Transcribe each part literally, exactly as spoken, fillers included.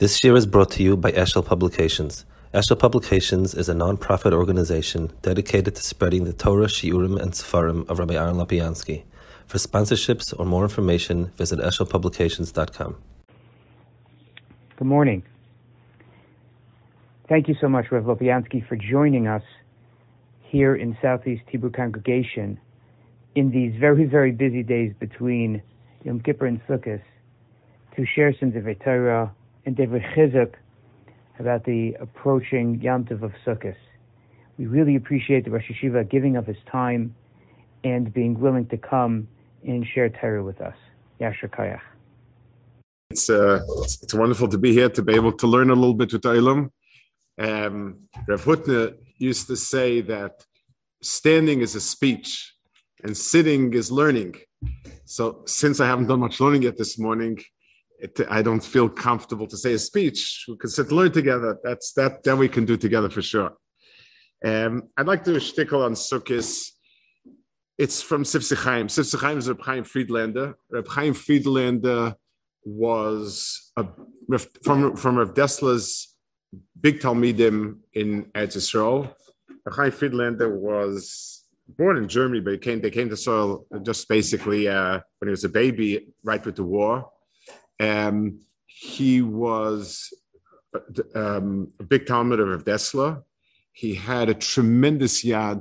This year is brought to you by Eshel Publications. Eshel Publications is a non-profit organization dedicated to spreading the Torah, shiurim, and seforim of Rabbi Aaron Lopiansky. For sponsorships or more information, visit eshel publications dot com. Good morning. Thank you so much, Rav Lopiansky, for joining us here in Southeast Hebrew Congregation in these very, very busy days between Yom Kippur and Sukkos to share some Divrei Torah and Divrei Chizuk about the approaching Yom Tov of Sukkos. We really appreciate the Rosh Yeshiva giving of his time and being willing to come and share Torah with us. Yasher Kayach. It's, uh, it's, it's wonderful to be here, to be able to learn a little bit with Olam. Um, Rav Hutner used to say that standing is a speech and sitting is learning. So since I haven't done much learning yet this morning, It, I don't feel comfortable to say a speech. We can sit and learn together. That's that. That we can do together for sure. Um, I'd like to do a shtickle on Sukkos. It's from Sifsei Chaim. Sifsei Chaim is Reb Chaim Friedlander. Reb Chaim Friedlander was a, from from Rav Dessler's big Talmidim in Eretz Yisrael. Reb Chaim Friedlander was born in Germany, but he came. They came to soil just basically uh, when he was a baby, right with the war. Um, he was um, a big Talmud of Rav Dessler. He had a tremendous yad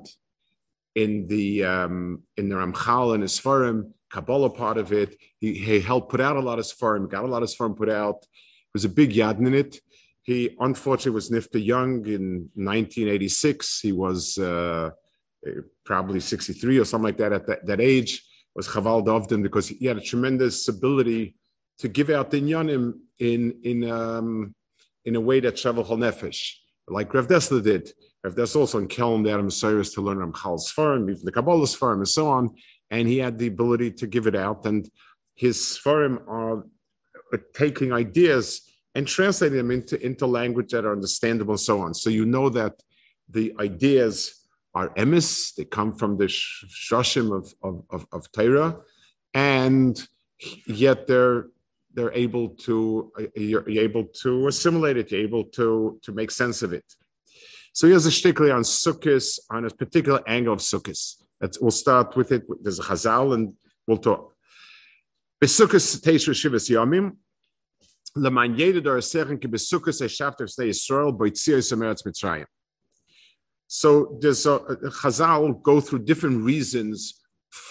in the um, in the Ramchal and his seforim, Kabbalah part of it. He, he helped put out a lot of seforim, got a lot of seforim put out. It was a big yad in it. He unfortunately was nifter young in nineteen eighty-six. He was uh, probably sixty-three or something like that at that, that age. It was chaval dovdim because he had a tremendous ability to give out the inyanim in in um, in a way that shavel chol nefesh, like Rav Dessler did. Rav Dessler also in Kelm, they had him service to learn Ramchal's farm, even the Kabbalah's farm, and so on. And he had the ability to give it out. And his farm are taking ideas and translating them into into language that are understandable, and so on. So you know that the ideas are emes; they come from the shashim of of of, of Torah, and yet they're They're able to you're able to assimilate it. You're able to to make sense of it. So here's a shtickli on Sukkos, on a particular angle of Sukkos. That's, we'll start with it. There's a Chazal, and we'll talk. Besukkos teishu shivas yomim leman yedid arasechin ki besukkos eshavtem shnei Yisrael boitzios eretz Mitzrayim. So there's a, a Chazal go through different reasons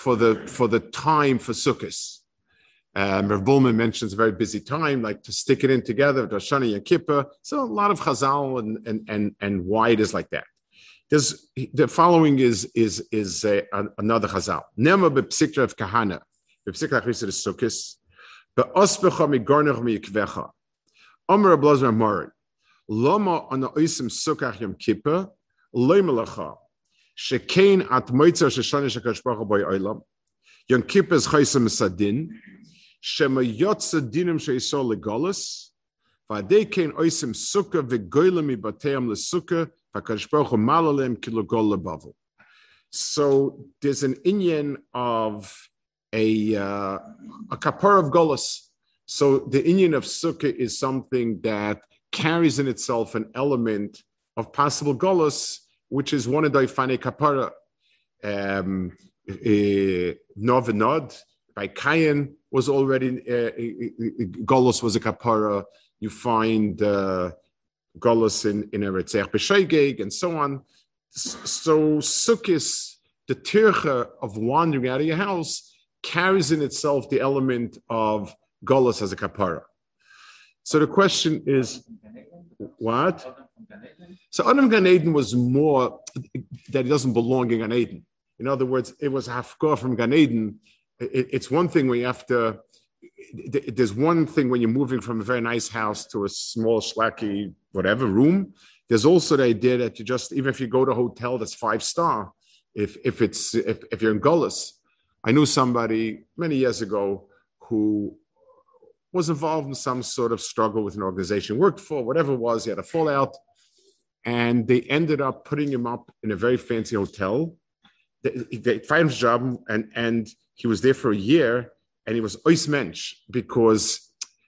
for the for the time for Sukkos. Um, Rav Bulman mentions a very busy time, like to stick it in together, Rosh Hashanah, Yom Kippur. So a lot of Chazal and and and, and why it is like that. There's, the following is is is a, another Chazal. Nema bepsikra of Kahana, bepsikra achrisa de Sukkos, beospecha mi garnach mi yikvecha. Amar ablazmer morin, lama ana oisim sukkach Yom Kippur, leimelacha shekain at moitzer sheshanish hakadosh baruch hu by olam. Yom Kippur is chaysem sadin. So there's an inyan of a uh, a kapar of golus. So the inyan of sukkah is something that carries in itself an element of possible golus, which is one of the ifane kapara um, eh, novenod by Kayan. Was already, uh, Golos was a kapara. You find uh, Golos in, in Eretz Yisrael and so on. So Sukkos, the tircha of wandering out of your house, carries in itself the element of Golos as a kapara. So the question is, what? So Adam Gan Eden was more that it doesn't belong in Gan Eden. In other words, it was Hafkor from Gan Eden. It's one thing when you have to, there's one thing when you're moving from a very nice house to a small, schlacky, whatever room. There's also the idea that you just, even if you go to a hotel that's five star, if if it's if, if you're in Golis. I knew somebody many years ago who was involved in some sort of struggle with an organization, worked for, whatever it was, he had a fallout, and they ended up putting him up in a very fancy hotel. They, they fired his job and and he was there for a year, and he was ois mensch because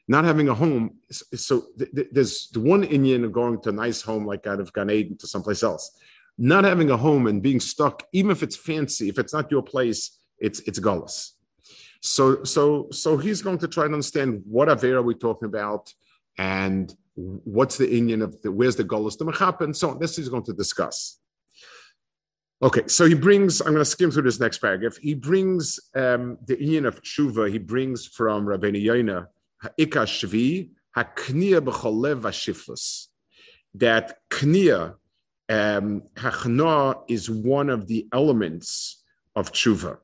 not having a home. So th- th- there's the one Indian of going to a nice home, like out of Gan Eden to someplace else, not having a home and being stuck, even if it's fancy, if it's not your place, it's it's galus. So, so, so he's going to try to understand what avera we're talking about, and what's the Indian of the, where's the galus, the mechap, and so on. This he's going to discuss. Okay, so he brings, I'm going to skim through this next paragraph. He brings um, the Indian of tshuva, he brings from Rabbeinu Yona, ha'ika shvi, ha'kniya b'cholev ha'shiflus. That kniya, um, hachna, is one of the elements of tshuva.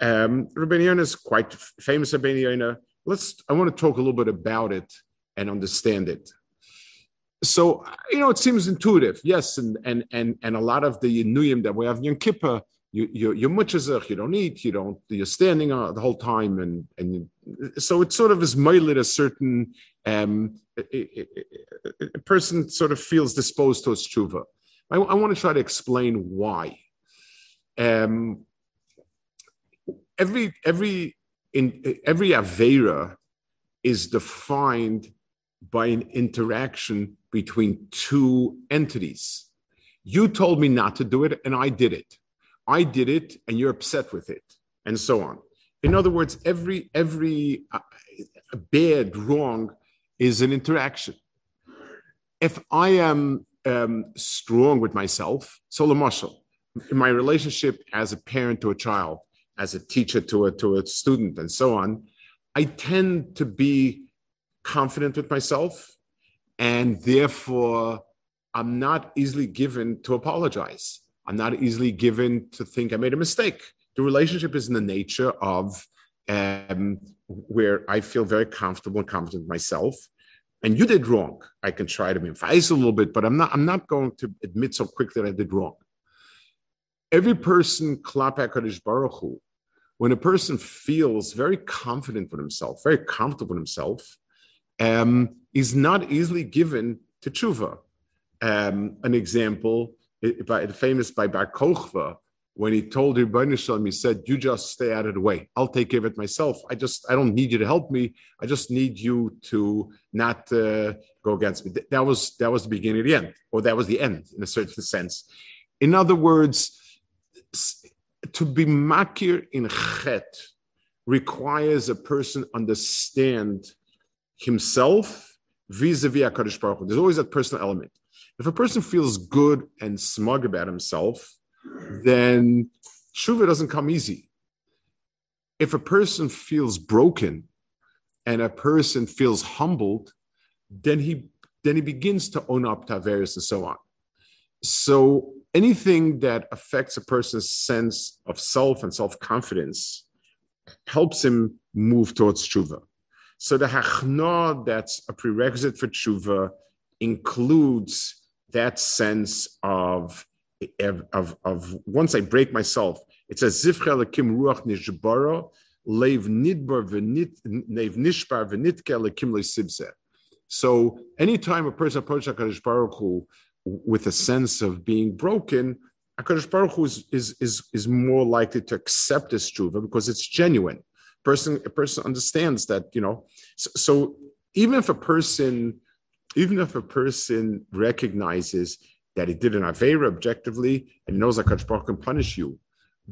Um, Rabbeinu Yona is quite famous, Rabbeinu Yona. Let's, I want to talk a little bit about it and understand it. So, you know, it seems intuitive, yes, and and and, and a lot of the nuyim that we have in Yom Kippur, you you you muchazach, you don't eat, you don't, you're standing uh, the whole time, and and so it sort of is mildly a certain um, a, a, a person sort of feels disposed towards tshuva. I, I want to try to explain why. Um, every every in every avera is defined by an interaction between two entities. You told me not to do it, and I did it. I did it, and you're upset with it, and so on. In other words, every every uh, bad, wrong is an interaction. If I am um, strong with myself, so l'mashal, in my relationship as a parent to a child, as a teacher to a to a student, and so on, I tend to be confident with myself, and therefore I'm not easily given to apologize. I'm not easily given to think I made a mistake. The relationship is in the nature of um, where I feel very comfortable and confident with myself. And you did wrong. I can try to be nice a little bit, but I'm not. I'm not going to admit so quickly that I did wrong. Every person, klapei HaKadosh Baruch Hu, when a person feels very confident with himself, very comfortable with himself, Um, is not easily given to tshuva. Um, an example, it, by, famous by Bar Kochva, when he told Rabbeinu Yisrael, he said, "You just stay out of the way. I'll take care of it myself. I just, I don't need you to help me. I just need you to not uh, go against me." That was that was the beginning of the end, or that was the end in a certain sense. In other words, to be makir in chet requires a person understand himself vis-a-vis HaKadosh Baruch Hu. There's always that personal element. If a person feels good and smug about himself, then tshuva doesn't come easy. If a person feels broken and a person feels humbled, then he then he begins to own up to averos and so on. So anything that affects a person's sense of self and self-confidence helps him move towards tshuva. So the hachna that's a prerequisite for tshuva includes that sense of, of, of once I break myself, it says, Zivcha lekim ruach nishbara, leiv nidbar v'nit, leiv nishbar v'nitke lekim le'sibzeh. So anytime a person approaches HaKadosh Baruch Hu with a sense of being broken, HaKadosh Baruch Hu is, is, is, is more likely to accept this tshuva because it's genuine. Person, a person understands that, you know, so, so even if a person, even if a person recognizes that he did an avera objectively and knows that HaKadosh Baruch Hu can punish you,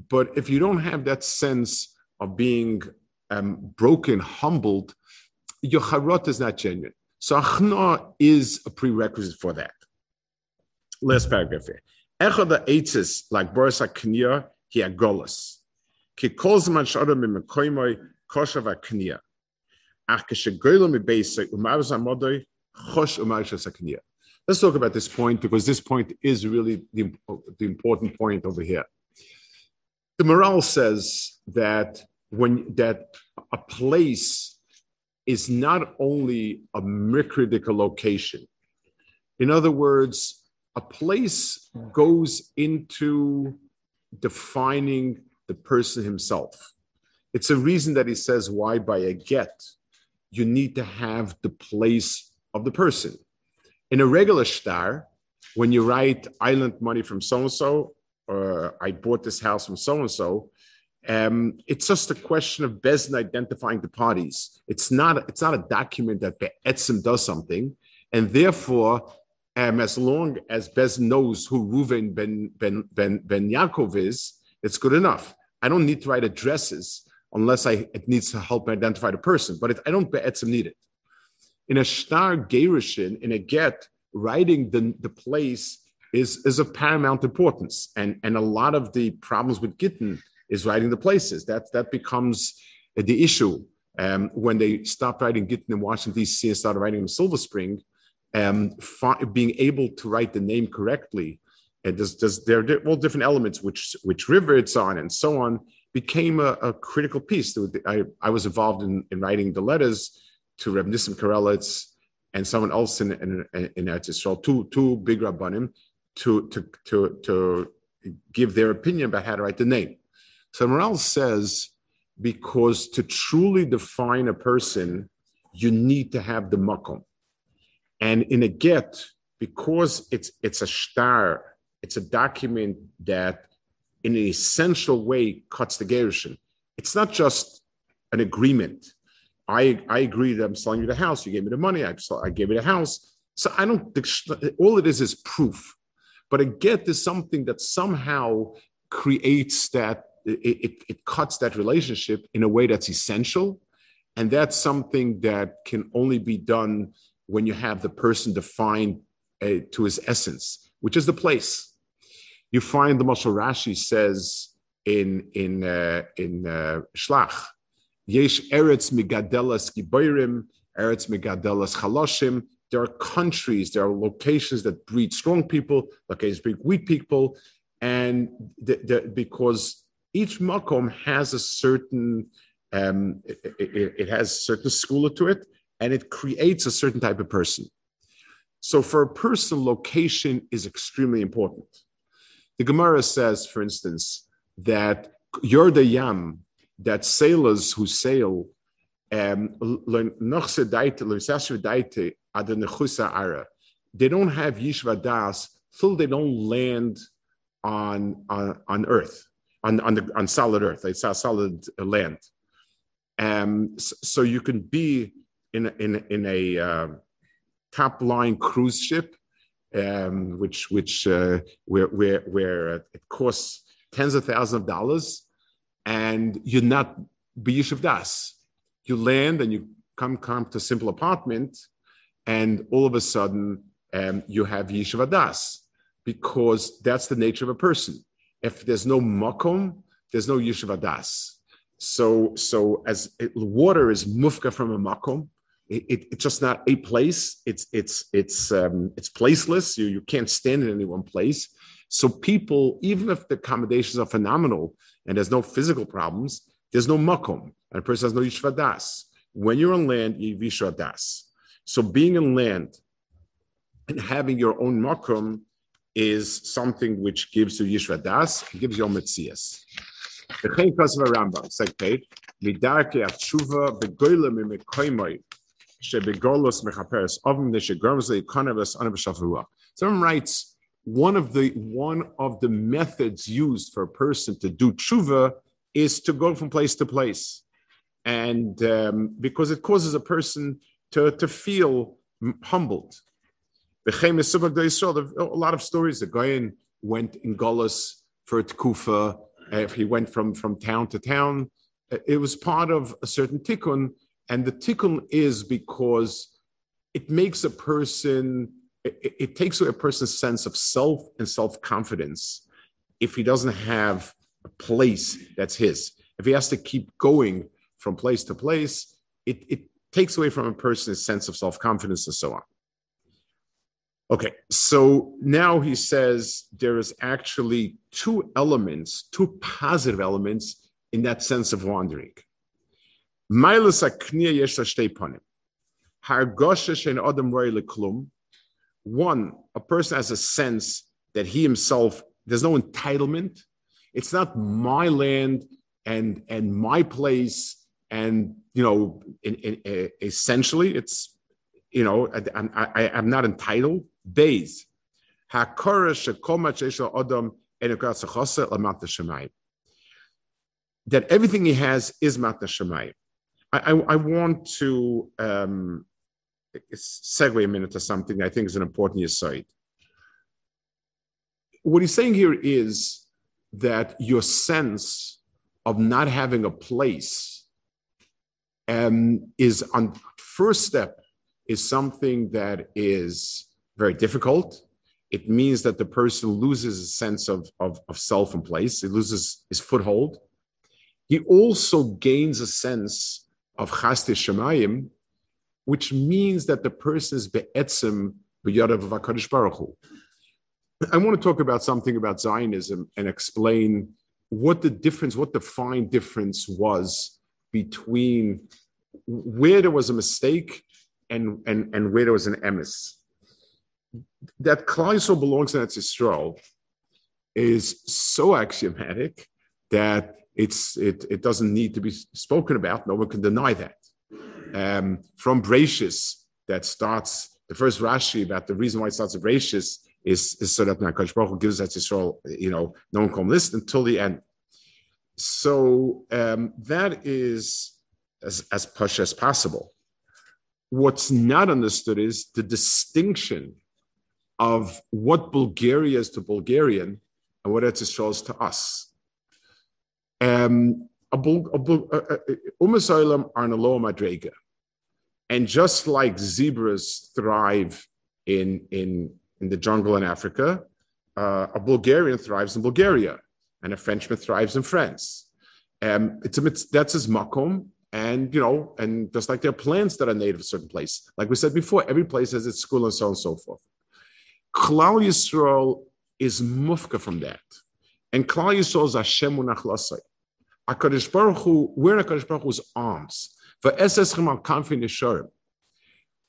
but if you don't have that sense of being um, broken, humbled, your charot is not genuine. So achna is a prerequisite for that. Last paragraph here. Echad ha'etzis, like boras ha'kniya, he ha'golos. Let's talk about this point, because this point is really the, the important point over here. The Maharal says that when that a place is not only a microdical location. In other words, a place goes into defining the person himself. It's a reason that he says why by a get, you need to have the place of the person. In a regular shtar, when you write, I lent money from so-and-so, or I bought this house from so-and-so, Um, it's just a question of Bezdin identifying the parties. It's not, it's not a document that Be'etzim does something. And therefore, um, as long as Bezdin knows who Reuven ben, ben, ben, ben Yaakov is, it's good enough. I don't need to write addresses unless I, it needs to help identify the person. But it, I don't Be'etzim need it. In a shtar gerushin, in a get, writing the, the place is, is of paramount importance. And, and a lot of the problems with Gittin is writing the places. That, that becomes the issue. Um, when they stopped writing Gittin in Washington, D C and started writing in Silver Spring, um, fi- being able to write the name correctly, and there's, there's, there are all different elements, which, which river it's on and so on, became a, a critical piece. I, I was involved in, in writing the letters to Rav Nisim Karelitz and someone else in in, in Eretz Yisrael, two two big rabbanim, to to to to give their opinion about how to write the name. So Maharal says, because to truly define a person, you need to have the makom, and in a get, because it's it's a shtar, it's a document that, in an essential way, cuts the gerushin. It's not just an agreement. I, I agree that I'm selling you the house. You gave me the money. I, I gave you the house. So I don't, all it is is proof. But a get is something that somehow creates that, it, it, it cuts that relationship in a way that's essential. And that's something that can only be done when you have the person defined uh, to his essence, which is the place. You find the Mashal Rashi says in, in, uh, in uh, Shlach, Yesh Eretz Migadelas Giborim, Eretz Migadelas Chaloshim. There are countries, there are locations that breed strong people, locations that breed weak people, and the, the, because each makom has a certain, um, it, it, it has a certain schooler to it, and it creates a certain type of person. So for a person, location is extremely important. The Gemara says, for instance, that Yordayam, that sailors who sail, um, they don't have yishva das till they don't land on on, on earth, on on, the, on solid earth. It's a solid land. Um, so you can be in a, in in a uh, top line cruise ship, um, which which uh, where where where it costs tens of thousands of dollars. And you're not b'yishuv das. You land and you come, come to a simple apartment, and all of a sudden um, you have yishuv das, because that's the nature of a person. If there's no makom, there's no yishuv das. So, so as it, water is mufka from a makom, it, it, it's just not a place. It's it's it's um, it's placeless. You you can't stand in any one place. So people, even if the accommodations are phenomenal and there's no physical problems, there's no makom, and a person has no yishva das. When you're on land, you have yishva das. So being on land and having your own makom is something which gives you yishva das, it gives you metzias. The Chaim Kosev Rambam, second page, midarkei atshuva begoyle mimekoymoi shebegolos mechaperes ovim neshegormos leikoneves anabeshav ruach. Someone writes, One of the one of the methods used for a person to do tshuva is to go from place to place, and um, because it causes a person to, to feel humbled. A lot of stories. The Goyen went in Golas for a tekufa. If he went from, from town to town, it was part of a certain tikkun, and the tikkun is because it makes a person. It, it takes away a person's sense of self and self-confidence if he doesn't have a place that's his. If he has to keep going from place to place, it, it takes away from a person's sense of self-confidence and so on. Okay, so now he says there is actually two elements, two positive elements in that sense of wandering. Meilas hakniya yesh la shtei panim. Hargosha she'en adam roi leklum. One, a person has a sense that he himself, there's no entitlement. It's not my land and and my place, and you know, in, in, in, essentially, it's you know, I, I, I'm not entitled. Days, hakora shekomat sheishal adam and ukatz chasa lamat shemayim. that everything he has is Matna Shemayim. I, I, I want to um, segue a minute to something I think is an important aside. What he's saying here is that your sense of not having a place um, is on first step is something that is very difficult. It means that the person loses a sense of, of, of self and place. He loses his foothold. He also gains a sense of Chaste Shemayim, which means that the person is be'etzim b'yadav v'akadosh baruch hu. I want to talk about something about Zionism and explain what the difference, what the fine difference was between where there was a mistake and, and, and where there was an emes. That Klal Yisrael belongs in Eretz Yisrael is so axiomatic that it's it it doesn't need to be spoken about. No one can deny that. Um, from Breishis that starts the first Rashi about the reason why it starts with Breishis is, is so that HaKadosh Baruch Hu gives Eretz Yisrael, you know, no one can list until the end. So um, that is as as push as possible. What's not understood is the distinction of what Bulgaria is to Bulgarian and what Eretz Yisrael is to us. Um, Umas Olam are in a lower madrega, and just like zebras thrive in in in the jungle in Africa, uh, a Bulgarian thrives in Bulgaria, and a Frenchman thrives in France. Um, it's a that's his makom. And, you know, and just like there are plants that are native to a certain place. Like we said before, every place has its school and so on and so forth. Klal Yisrael is mufka from that. And Klal Yisrael is Hashem unach lasai. HaKadosh Baruch Hu, we're in HaKadosh Baruch Hu's arms. V'eseschem al kamfi nisharim.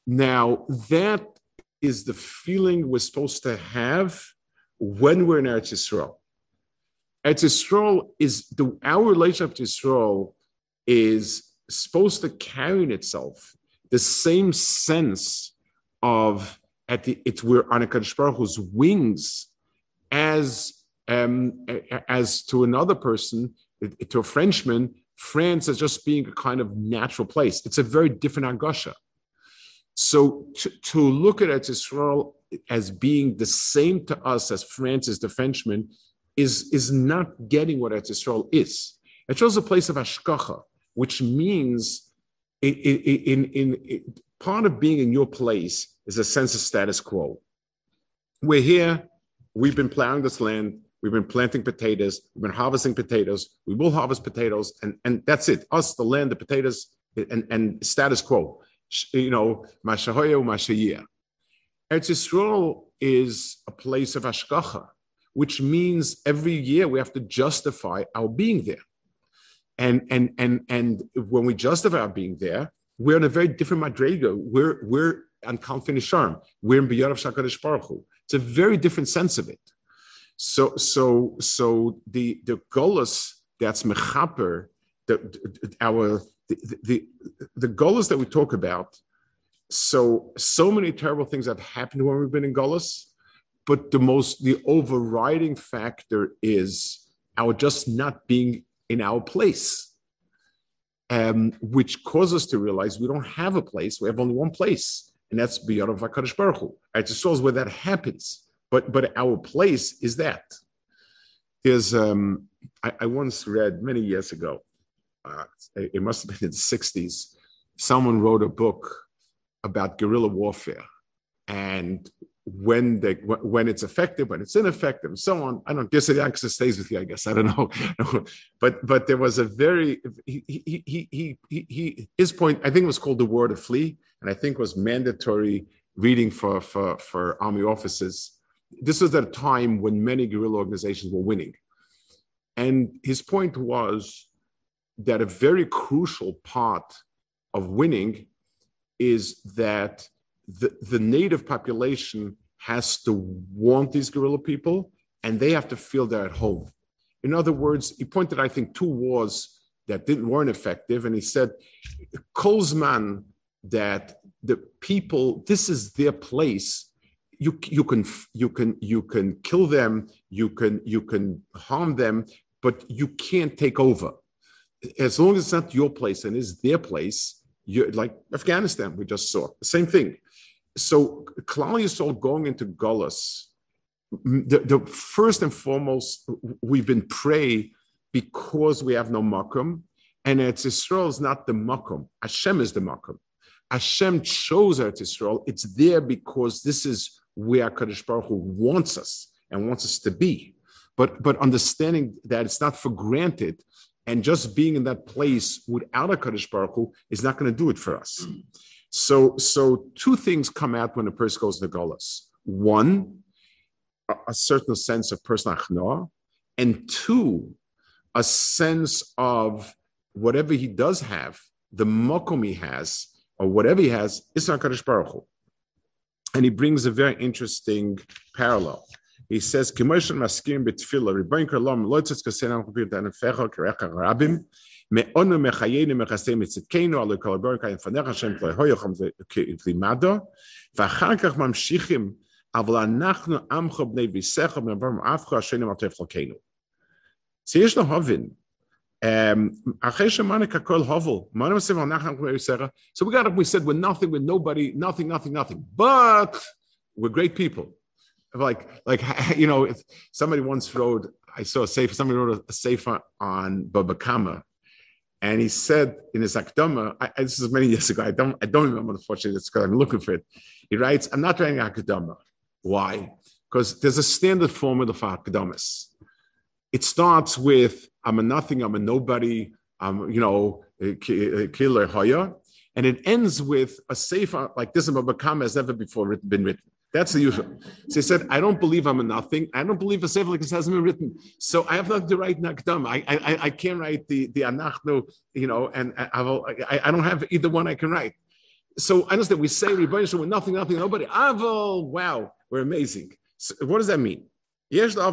Now, that is the feeling we're supposed to have when we're in Eretz Yisrael. Eretz Yisrael is, the, our relationship to Yisrael is supposed to carry in itself the same sense of at the it's we're on HaKadosh Baruch Hu's wings as um, as to another person, to a Frenchman, France as just being a kind of natural place. It's a very different Angasha. So to, to look at Eretz Yisrael as being the same to us as France is to Frenchman is, is not getting what Eretz Yisrael is. Eretz Yisrael is a place of Ashkacha, which means in, in, in, in part of being in your place is a sense of status quo. We're here, we've been plowing this land, we've been planting potatoes, we've been harvesting potatoes, we will harvest potatoes, and, and that's it. Us, the land, the potatoes, and, and status quo. You know, Mashahoya, Mashayia. Eretz Yisrael is a place of Ashkacha, which means every year we have to justify our being there. And and and and when we justify our being there, we're in a very different madrega. We're we're on Kalfin Sharm. We're in Biyar of Shakadosh Baruch Hu. It's a very different sense of it. So so so the the golus that's mechaper, the, the our the the, the golus that we talk about. So so many terrible things have happened when we've been in golus, but the most the overriding factor is our just not being in our place, um, which causes us to realize we don't have a place. We have only one place, and that's B'yad of HaKadosh Baruch Hu. Eretz Yisrael is where that happens, but but our place is that. There's, um, I, I once read many years ago, uh, it must have been in the sixties, someone wrote a book about guerrilla warfare, and when they when it's effective, when it's ineffective, and so on. I don't guess it actually stays with you, I guess. I don't know. but but there was a very he he he he he his point, I think it was called The War to Flee, and I think was mandatory reading for for, for army officers. This was at a time when many guerrilla organizations were winning. And his point was that a very crucial part of winning is that The, the native population has to want these guerrilla people, and they have to feel they're at home. In other words, he pointed, I think, two wars that didn't weren't effective, and he said, Kolzman, that the people, this is their place. You you can you can you can kill them, you can you can harm them, but you can't take over. as long as it's not your place and is their place, you're, like Afghanistan, we just saw, same thing. So Klal Yisrael going into Golus, the, the first and foremost, we've been prey because we have no makom, and Eretz Yisrael is not the makom. Hashem is the makom. Hashem chose Eretz Yisrael. It's there because this is where HaKadosh Baruch Hu wants us and wants us to be. But but understanding that it's not for granted, and just being in that place without HaKadosh Baruch Hu is not going to do it for us. So, so two things come out when a person goes to Golus. One, a, a certain sense of personal achna'ah, and two, a sense of whatever he does have, the makom he has, or whatever he has, is HaKadosh Baruch Hu. And he brings a very interesting parallel. He says, Um, so we got up, we said, we're nothing, we're nobody, nothing, nothing, nothing, but we're great people. Like, like you know, if somebody once wrote, I saw a sefer, somebody wrote a sefer on Baba Kama, and he said in his akdama, I, this is many years ago, I don't, I don't remember, unfortunately, it's because I'm looking for it. He writes, I'm not writing akdama. Why? Because there's a standard formula for akdamas. It starts with, I'm a nothing, I'm a nobody, I'm, you know, killer hoya. And it ends with a sefer like this in Baba Kama has never before written, been written. That's the usual. So he said, I don't believe I'm a nothing. I don't believe a sefer like this hasn't been written. So I have nothing to write Nakdam. I, I I can't write the the Anachnu, you know, and I will, I, I don't have either one I can write. So I understand we say Rebbeinu Shel, we're nothing, nothing, nobody. Aval, wow, we're amazing. So what does that mean? Yes, the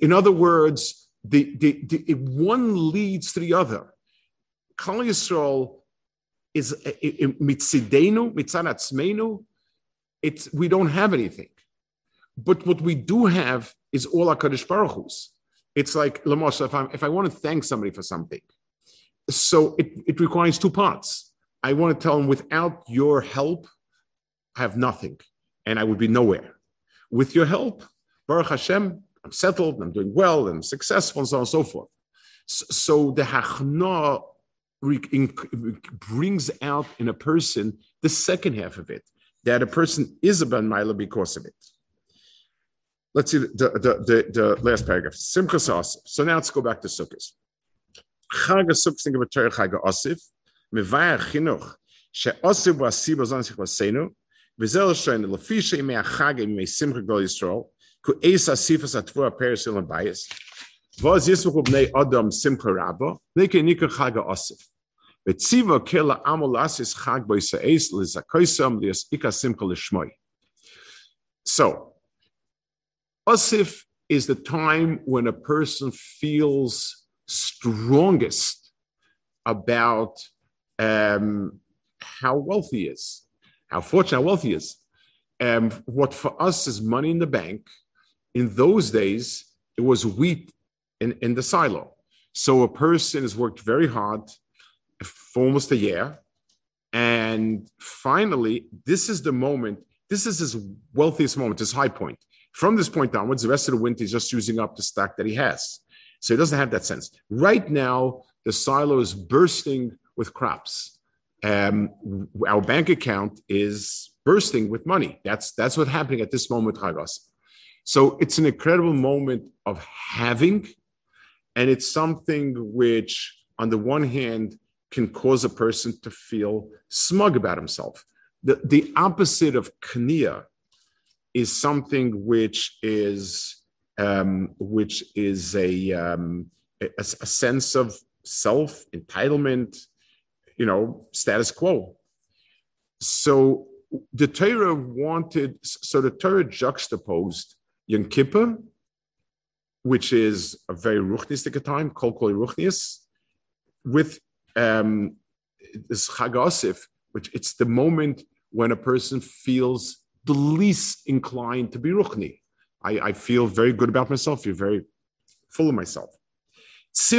In other words, the, the, the one leads to the other. Klal Yisrael is mitzidenu, mitzanatzmenu. It's we don't have anything, but what we do have is all HaKadosh Baruch Hu's. It's like Lamosha, if I if I want to thank somebody for something, so it, it requires two parts. I want to tell them, without your help, I have nothing, and I would be nowhere. With your help, Baruch Hashem, I'm settled, and I'm doing well, and I'm successful, and so on and so forth. So, so the hachna'ah brings out in a person the second half of it, that a person is a ben maila because of it. Let's see the, the, the, the last paragraph. Simchas Asif. So now let's go back to Sukkos. Chag HaSukkos, think of a Torah Chag HaAsif. Mevayach Chinuch, she'asif ba'asif ba'zansich ba'seinu, v'zel she'en lefi she'imei HaChag imei Simcha Gol Yisrael, ku eis asifas atvu ha'peres ilan bayis, v'oz yismuchu b'nei Adam Simcha Rabba, v'neke nikar Chag HaAsif. So, Asif is the time when a person feels strongest about um, how wealthy he is, how fortunate, how wealthy he is. Um, what for us is money in the bank, in those days, it was wheat in, in the silo. So a person has worked very hard for almost a year, and finally, this is the moment, this is his wealthiest moment, his high point. From this point onwards, the rest of the winter is just using up the stock that he has. So he doesn't have that sense. Right now, the silo is bursting with crops. Um, our bank account is bursting with money. That's that's what's happening at this moment, Chagos. So it's an incredible moment of having, and it's something which, on the one hand, can cause a person to feel smug about himself. The, the opposite of kniya is something which is um, which is a, um, a a sense of self entitlement, you know, status quo. So the Torah wanted. So the Torah juxtaposed Yom Kippur which is a very ruchnistic time, kol kol ruchnis, with um, this Chag Asif, which it's the moment when a person feels the least inclined to be ruchni. I, I feel very good about myself. You're very full of myself. So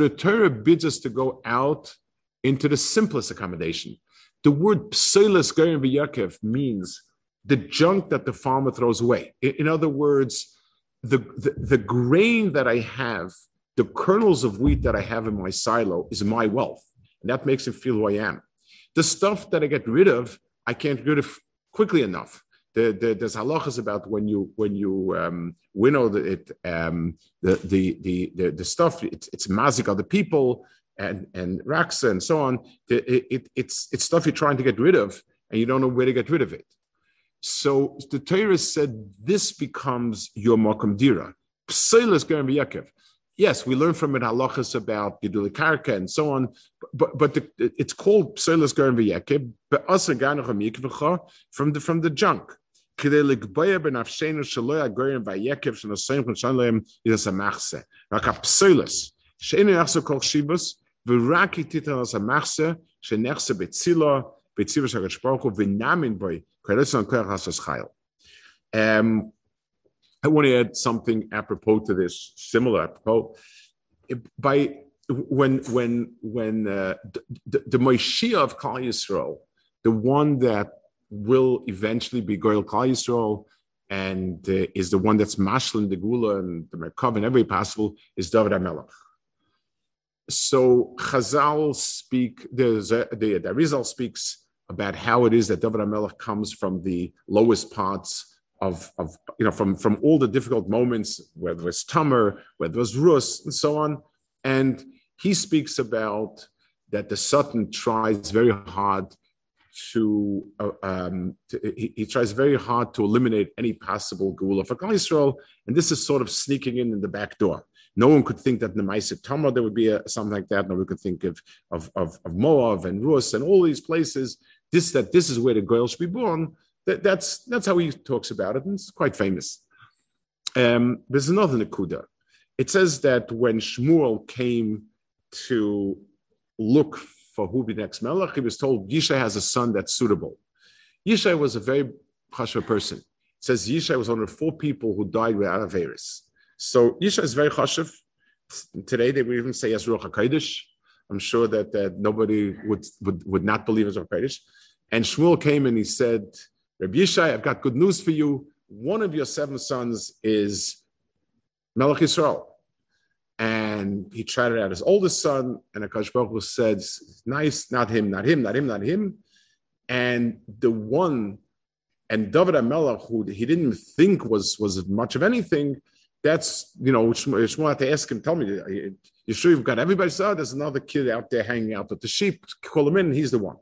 the Torah bids us to go out into the simplest accommodation. The word psoilas goyim v'yakev means the junk that the farmer throws away. In, in other words, the, the, the grain that I have, the kernels of wheat that I have in my silo is my wealth. And that makes me feel who I am. The stuff that I get rid of, I can't get rid of quickly enough. The, the, there's halachas about when you when you um, winnow the, it, um, the, the the the the stuff. It's, it's mazik other people and and raksa and so on. The, it, it's it's stuff you're trying to get rid of and you don't know where to get rid of it. So the Torah said this becomes your makom dira. Pseilas gerim v'yakev. Yes, we learn from it halachas about gidul karka and so on, but but the, it's called pseilas gerim v'yakev. But also from the from the junk. Um, I want to add something apropos to this, similar apropos. By when when when uh, the, the Moshiach of Klal Yisrael, the one that will eventually be Goyal Klal Yisrael and uh, is the one that's Mashal in the Gula and the Merkava and every possible is David HaMelech. So Chazal speak, there's a, the, the Arizal speaks about how it is that David HaMelech comes from the lowest parts of, of you know, from, from all the difficult moments, whether it was Tamar, whether it was Rus, and so on. And he speaks about that the Satan tries very hard To, uh, um, to he, he tries very hard to eliminate any possible geula for Klal Yisrael, and this is sort of sneaking in in the back door. No one could think that in the Ma'aseh Tamar there would be a, something like that. No one could think of of of, of Moav and Rus and all these places. This that this is where the goyal should be born. That, that's that's how he talks about it, and it's quite famous. Um, there's another nekuda. It says that when Shmuel came to look for who be next Melech, he was told Yishai has a son that's suitable. Yishai was a very chashuv person. It says Yishai was one of the four people who died without Averis. So Yishai is very chashuv. Today they would even say as Ruach HaKodesh. I'm sure that, that nobody would, would, would not believe as Ruach HaKodesh. And Shmuel came and he said, Rabbi Yishai, I've got good news for you. One of your seven sons is Melech Yisrael. And he tried it out his oldest son, and HaKadosh Baruch Hu said, nice, not him, not him, not him, not him. And the one, and David HaMelech, who he didn't think was, was much of anything, that's, you know, Shmuel had to ask him, tell me, you sure you've got everybody? So there's another kid out there hanging out with the sheep, call him in, and he's the one.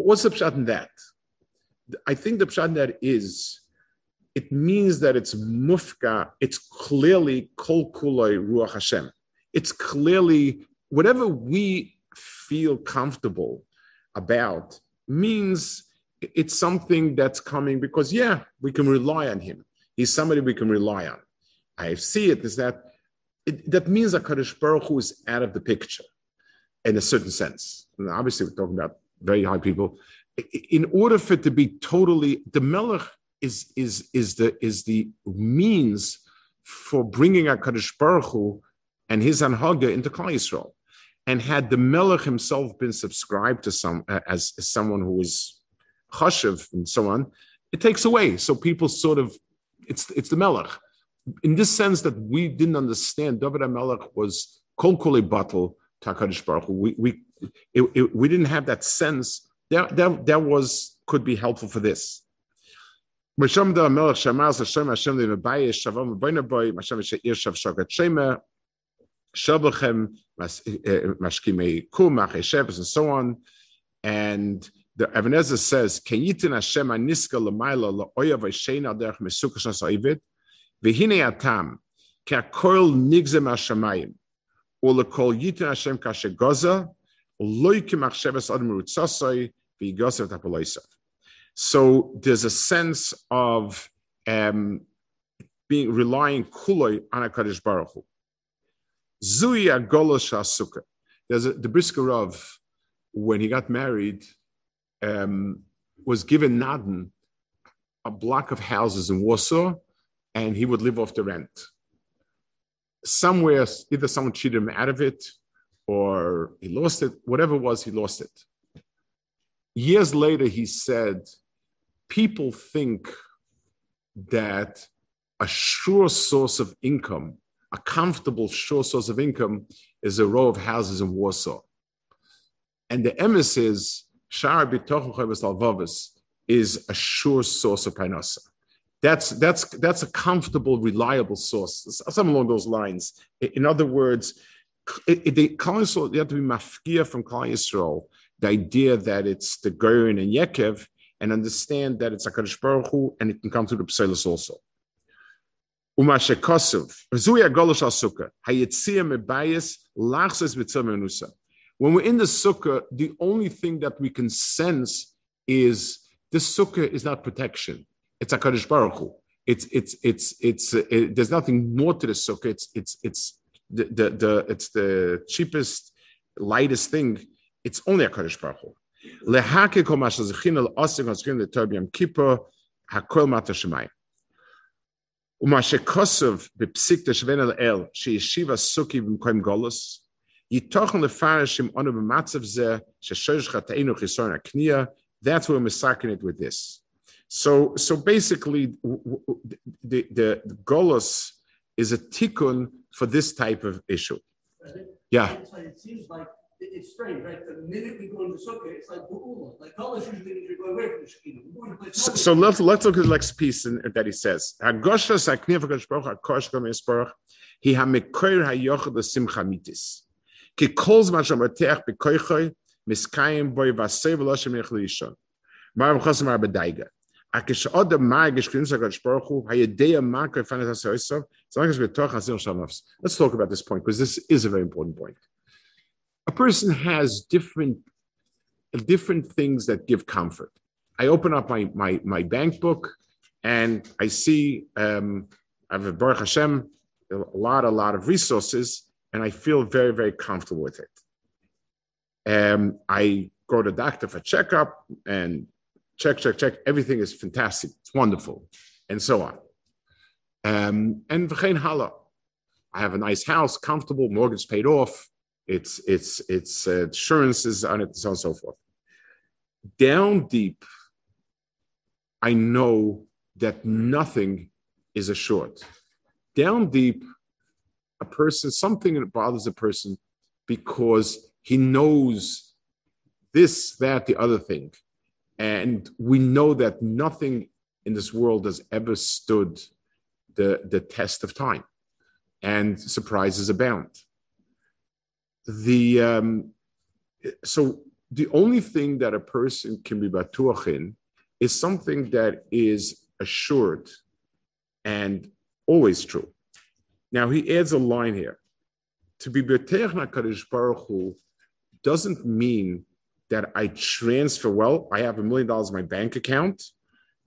What's the pshat in that? I think the pshat in that is, it means that it's mufka, it's clearly kol kuloi ruach Hashem. It's clearly, whatever we feel comfortable about means it's something that's coming because, yeah, we can rely on him. He's somebody we can rely on. I see it is that, it, that means that HaKadosh Baruch Hu is out of the picture in a certain sense. And obviously we're talking about very high people. In order for it to be totally, the melech, Is is is the is the means for bringing HaKadosh Baruch Hu and his anhaga into Klal Yisrael, and had the Melech himself been subscribed to some uh, as, as someone who is chashev and so on, it takes away. So people sort of it's it's the Melech in this sense that we didn't understand. David HaMelech was kol kolei batel to HaKadosh Baruch Hu. We we it, it, we didn't have that sense. That that that was could be helpful for this. Hashem and so on. And the Ebenezer says, So there's a sense of um, being relying kuloi on HaKadosh Baruch Hu. Zui agolo shasuka. There's a, the Brisker Rav, when he got married, um, was given Naden, a block of houses in Warsaw, and he would live off the rent. Somewhere, either someone cheated him out of it, or he lost it. Whatever it was, he lost it. Years later, he said, people think that a sure source of income, a comfortable sure source of income, is a row of houses in Warsaw. And the emes is, Shara B'toch Chayvus Alvavus, is a sure source of parnasa. That's that's that's a comfortable, reliable source. Something along those lines. In other words, it, it, they, Yisrael, they have to be mafkia from Kal Yisrael, the idea that it's the Goyin and Yekev, and understand that it's HaKadosh Baruch Hu, and it can come through the Psalus also. When we're in the sukkah, the only thing that we can sense is this sukkah is not protection. It's HaKadosh Baruch Hu. It's it's it's it's it, there's nothing more to the sukkah. It's it's it's the, the the it's the cheapest, lightest thing. It's only HaKadosh Baruch Hu. That's where we're misakin it with this. So, so basically, the, the, the golos is a tikkun for this type of issue. Right. Yeah. It's like, it seems like it's strange, right? The minute we go into sukkah, it's like bu'ula. Like golos usually means you're going away from the shekhinah. So, so let's let's look at the next piece in, that he says. Let's talk about this point, because this is a very important point. A person has different, different things that give comfort. I open up my, my, my bank book, and I see um, I have a Baruch Hashem, a lot, a lot of resources, and I feel very, very comfortable with it. Um, I go to the doctor for checkup, and check, check, check. Everything is fantastic. It's wonderful, and so on. Um, and v'chein hala. I have a nice house, comfortable, mortgage paid off. It's it's it's uh, insurances on it, so on and so forth. Down deep, I know that nothing is assured. Down deep, a person, something that bothers a person because he knows this, that, the other thing. And we know that nothing in this world has ever stood the, the test of time. And surprises abound. The um, so the only thing that a person can be batuach in is something that is assured and always true. Now he adds a line here. To be b'teich HaKadosh Baruch Hu doesn't mean that I transfer, well, I have a million dollars in my bank account.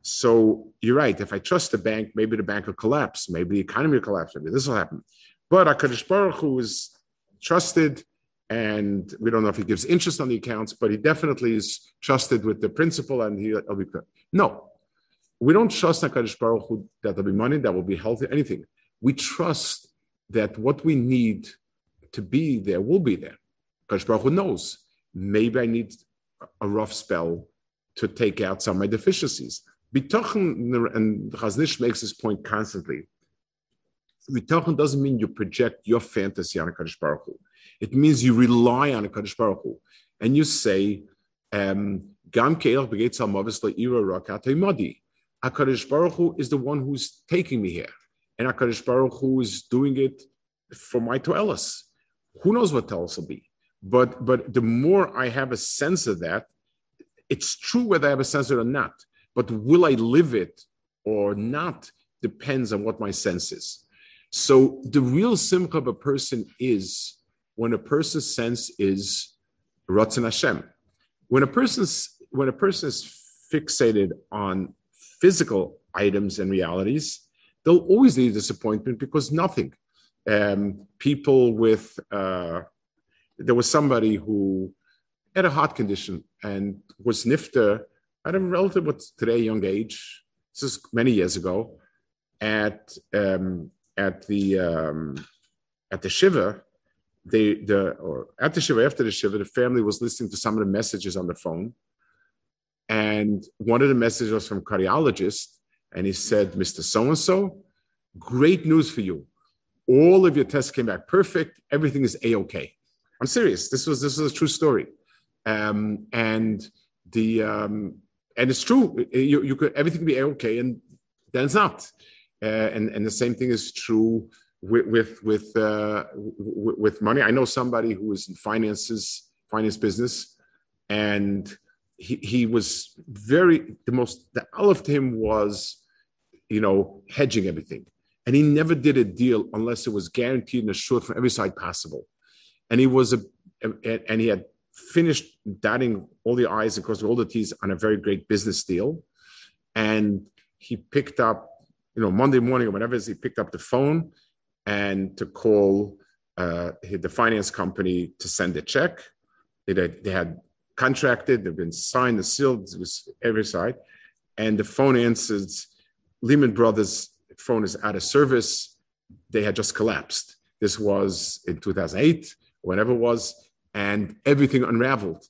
So you're right. If I trust the bank, maybe the bank will collapse. Maybe the economy will collapse. Maybe this will happen. But HaKadosh Baruch Hu is trusted, and we don't know if he gives interest on the accounts, but he definitely is trusted with the principal, and he'll be good. No, we don't trust HaKadosh Baruch Hu that there'll be money, that will be healthy, anything. We trust that what we need to be there will be there. HaKadosh Baruch Hu knows. Maybe I need a rough spell to take out some of my deficiencies. Bitochen, and Chaznish makes this point constantly. Bitochen doesn't mean you project your fantasy on HaKadosh Baruch Hu. It means you rely on HaKadosh Baruch Hu. And you say, um, HaKadosh Baruch Hu is the one who's taking me here. And HaKadosh Baruch Hu is doing it for my toelas. Who knows what toelas will be? But but the more I have a sense of that, it's true whether I have a sense of it or not. But will I live it or not depends on what my sense is. So the real simcha of a person is when a person's sense is Ratzon Hashem. When a person's when a person is fixated on physical items and realities, they'll always lead to disappointment because nothing. Um, people with, uh, there was somebody who had a heart condition and was nifter at a relative what's today young age, this is many years ago, at um, at the um, at the shiva, they the or at the shiva after the shiva, the family was listening to some of the messages on the phone, and one of the messages was from a cardiologist, and he said, "Mister So and So, great news for you. All of your tests came back perfect. Everything is A-okay." I'm serious. This was this was a true story, um, and the um, and it's true. You, you could everything could be A-okay, and then it's not. Uh, and and the same thing is true with with with, uh, w- with money. I know somebody who was in finances, finance business, and he he was very the most the olive to him was, you know, hedging everything. And he never did a deal unless it was guaranteed and assured from every side possible. And he was a, and he had finished dotting all the I's and crossing all the T's on a very great business deal. And he picked up, you know, Monday morning or whenever it is, he picked up the phone and to call uh, the finance company to send a check. They had, they had contracted, they've been signed and sealed, it was every side. And the phone answers, Lehman Brothers phone is out of service. They had just collapsed. This was in two thousand eight, whenever it was, and everything unraveled.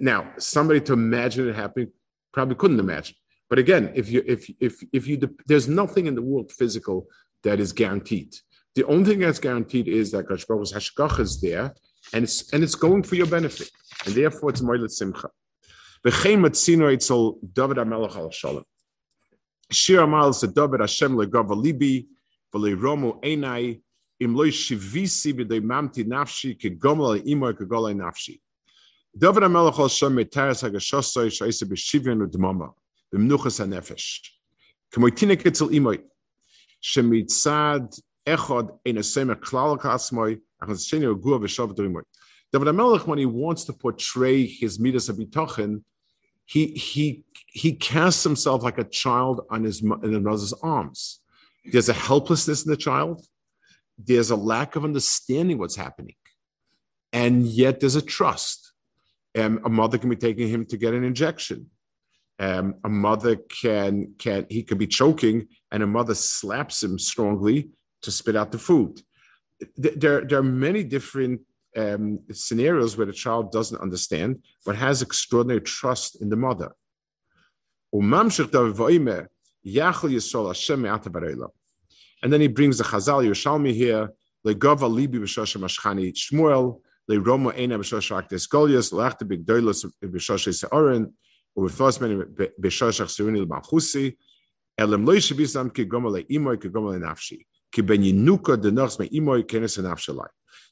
Now, somebody to imagine it happening probably couldn't imagine. But again, if you if if if you there's nothing in the world physical that is guaranteed. The only thing that's guaranteed is that Kadosh Baruch Hu's hashgacha is there, and it's and it's going for your benefit, and therefore it's moiled simcha. V'chein matzino etzel David HaMelech al Shalom. Shir amal z'David Hashem le'gava libi v'le'romo einai imloy shivisi b'day mamti nafshi k'gomla le'imor k'golay nafshi. David HaMelech al Shalom mitaras ha'gashosoi sh'ayse b'shivyon u'dmama b'mnuchas ha'nefesh. K'moitinek etzel imoy sh'mitzad echod ein asem eklal k'asmoy achas sheni ogua v'shav d'rimoy. David HaMelech, when he wants to portray his midas habitochen, He he he casts himself like a child on his in his mother's arms. There's a helplessness in the child. There's a lack of understanding what's happening, and yet there's a trust. Um, a mother can be taking him to get an injection. Um, a mother can can he could be choking, and a mother slaps him strongly to spit out the food. There there are many different Um, scenarios where the child doesn't understand, but has extraordinary trust in the mother. And then he brings the Chazal Yerushalmi here. Shmuel,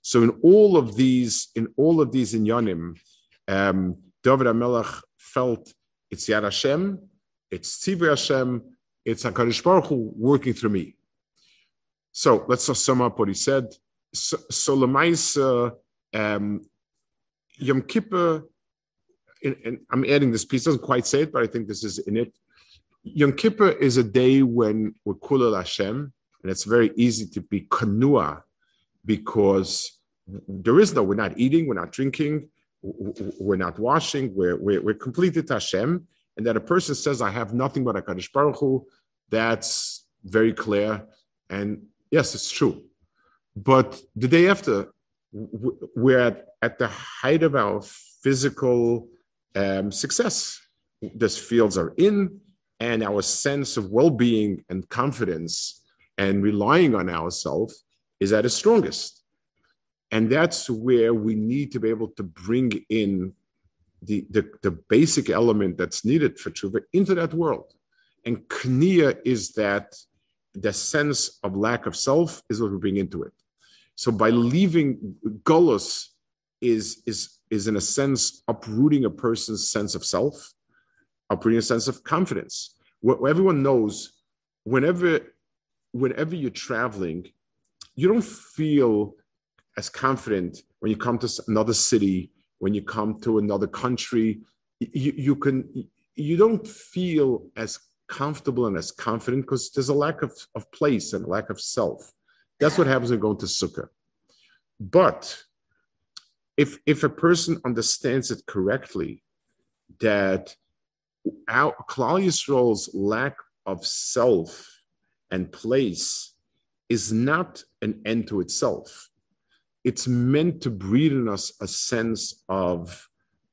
So in all of these, in all of these inyanim, um, David HaMelech felt it's Yad Hashem, it's Tzivri Hashem, it's HaKadosh Baruch Hu working through me. So let's just sum up what he said. So, so Lemaisa, um, Yom Kippur, and, and I'm adding this piece, doesn't quite say it, but I think this is in it. Yom Kippur is a day when we're Kulal Hashem, and it's very easy to be Kanua, because there is no, we're not eating, we're not drinking, we're not washing, we're, we're, we're completely to Hashem, and that a person says, I have nothing but HaKadosh Baruch Hu, that's very clear, and yes, it's true. But the day after, we're at, at the height of our physical um, success. These fields are in, and our sense of well-being and confidence and relying on ourselves is at its strongest. And that's where we need to be able to bring in the, the, the basic element that's needed for tshuva into that world. And kniya is that the sense of lack of self is what we bring into it. So by leaving, golus is, is, is in a sense uprooting a person's sense of self, uprooting a sense of confidence. What everyone knows, whenever, whenever you're traveling, you don't feel as confident when you come to another city, when you come to another country. You, you can you don't feel as comfortable and as confident because there's a lack of, of place and a lack of self. That's what happens when going to Sukkah. But if if a person understands it correctly, that our Klal Yisrael's lack of self and place is not an end to itself. It's meant to breed in us a sense of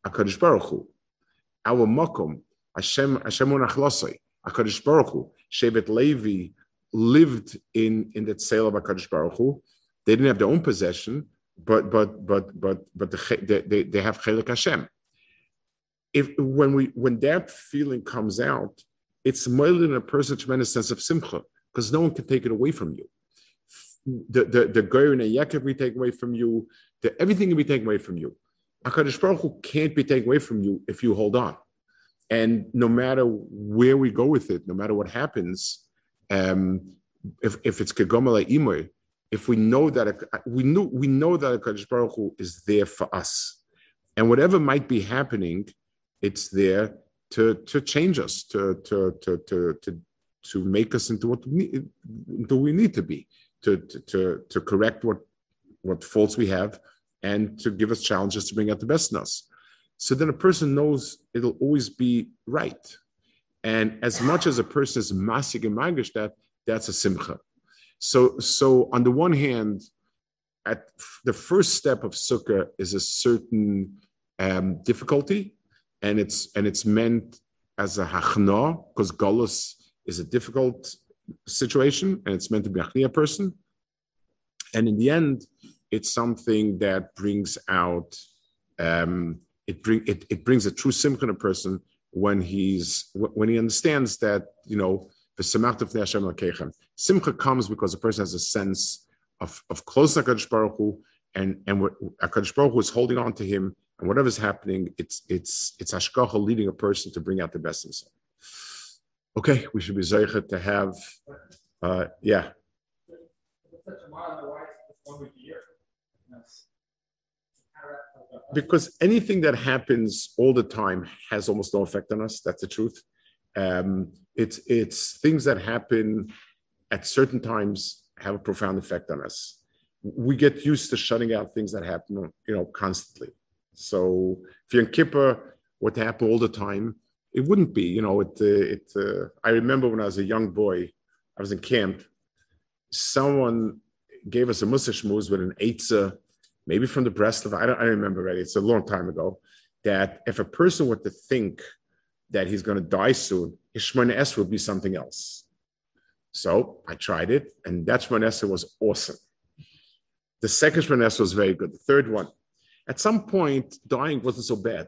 HaKadosh Baruch Hu, our makom, Hashem, Hashem unachlosei, HaKadosh Baruch Hu. Shevet Levi lived in, in the sale of HaKadosh Baruch Hu. They didn't have their own possession, but but but but but the, they they have Chelek Hashem. If when we when that feeling comes out, it's more than a person tremendous sense of simcha, because no one can take it away from you. The the the goy and Yaakov we take away from you. The, everything can be taken away from you. HaKadosh Baruch Hu can't be taken away from you if you hold on. And no matter where we go with it, no matter what happens, um, if if it's kegomale imoy, if we know that we knew we know that HaKadosh Baruch Hu is there for us, and whatever might be happening, it's there to to change us, to to to to to, to make us into what we, into we need to be, to to to correct what what faults we have, and to give us challenges to bring out the best in us. So then a person knows it'll always be right. And as much as a person is masig and magish, that, that's a simcha. So, so on the one hand, at the first step of sukkah is a certain um, difficulty, and it's and it's meant as a hachna, because galus is a difficult situation, and it's meant to be a hachnia person. And in the end, it's something that brings out, um, it, bring, it, it brings a true simcha in a person when he's when he understands that, you know, the semach of Hashem Elokeichem. Simcha comes because a person has a sense of of close to HaKadosh Baruch Hu, and and what HaKadosh Baruch Hu is holding on to him, and whatever's happening, it's it's it's hashgacha leading a person to bring out the best in himself. Okay, we should be zeicha to have, uh, yeah. Because anything that happens all the time has almost no effect on us. That's the truth. Um, it's it's things that happen at certain times have a profound effect on us. We get used to shutting out things that happen, you know, constantly. So if you're in Kippur, what happened all the time, it wouldn't be, you know. It uh, it. Uh, I remember when I was a young boy, I was in camp. Someone gave us a mussar shmuz with an eitzah, maybe from the breast of, I don't I remember already, it's a long time ago, that if a person were to think that he's going to die soon, his Shmoneh Esrei would be something else. So I tried it, and that Shmoneh Esrei was awesome. The second Shmoneh Esrei was very good. The third one, at some point, dying wasn't so bad.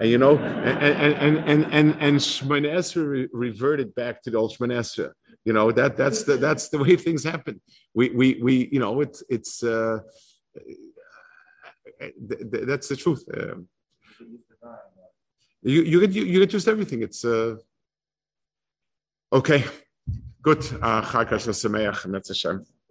And, you know, and and and and and Shmoneh Esrei reverted back to the old Shmoneh Esrei. You know, that that's the that's the way things happen. We we we you know it's it's uh, that's the truth. Um, you you get you, you get used to everything. It's uh, okay, good. Uh, Chag Hasameach, Mitzvah Shem.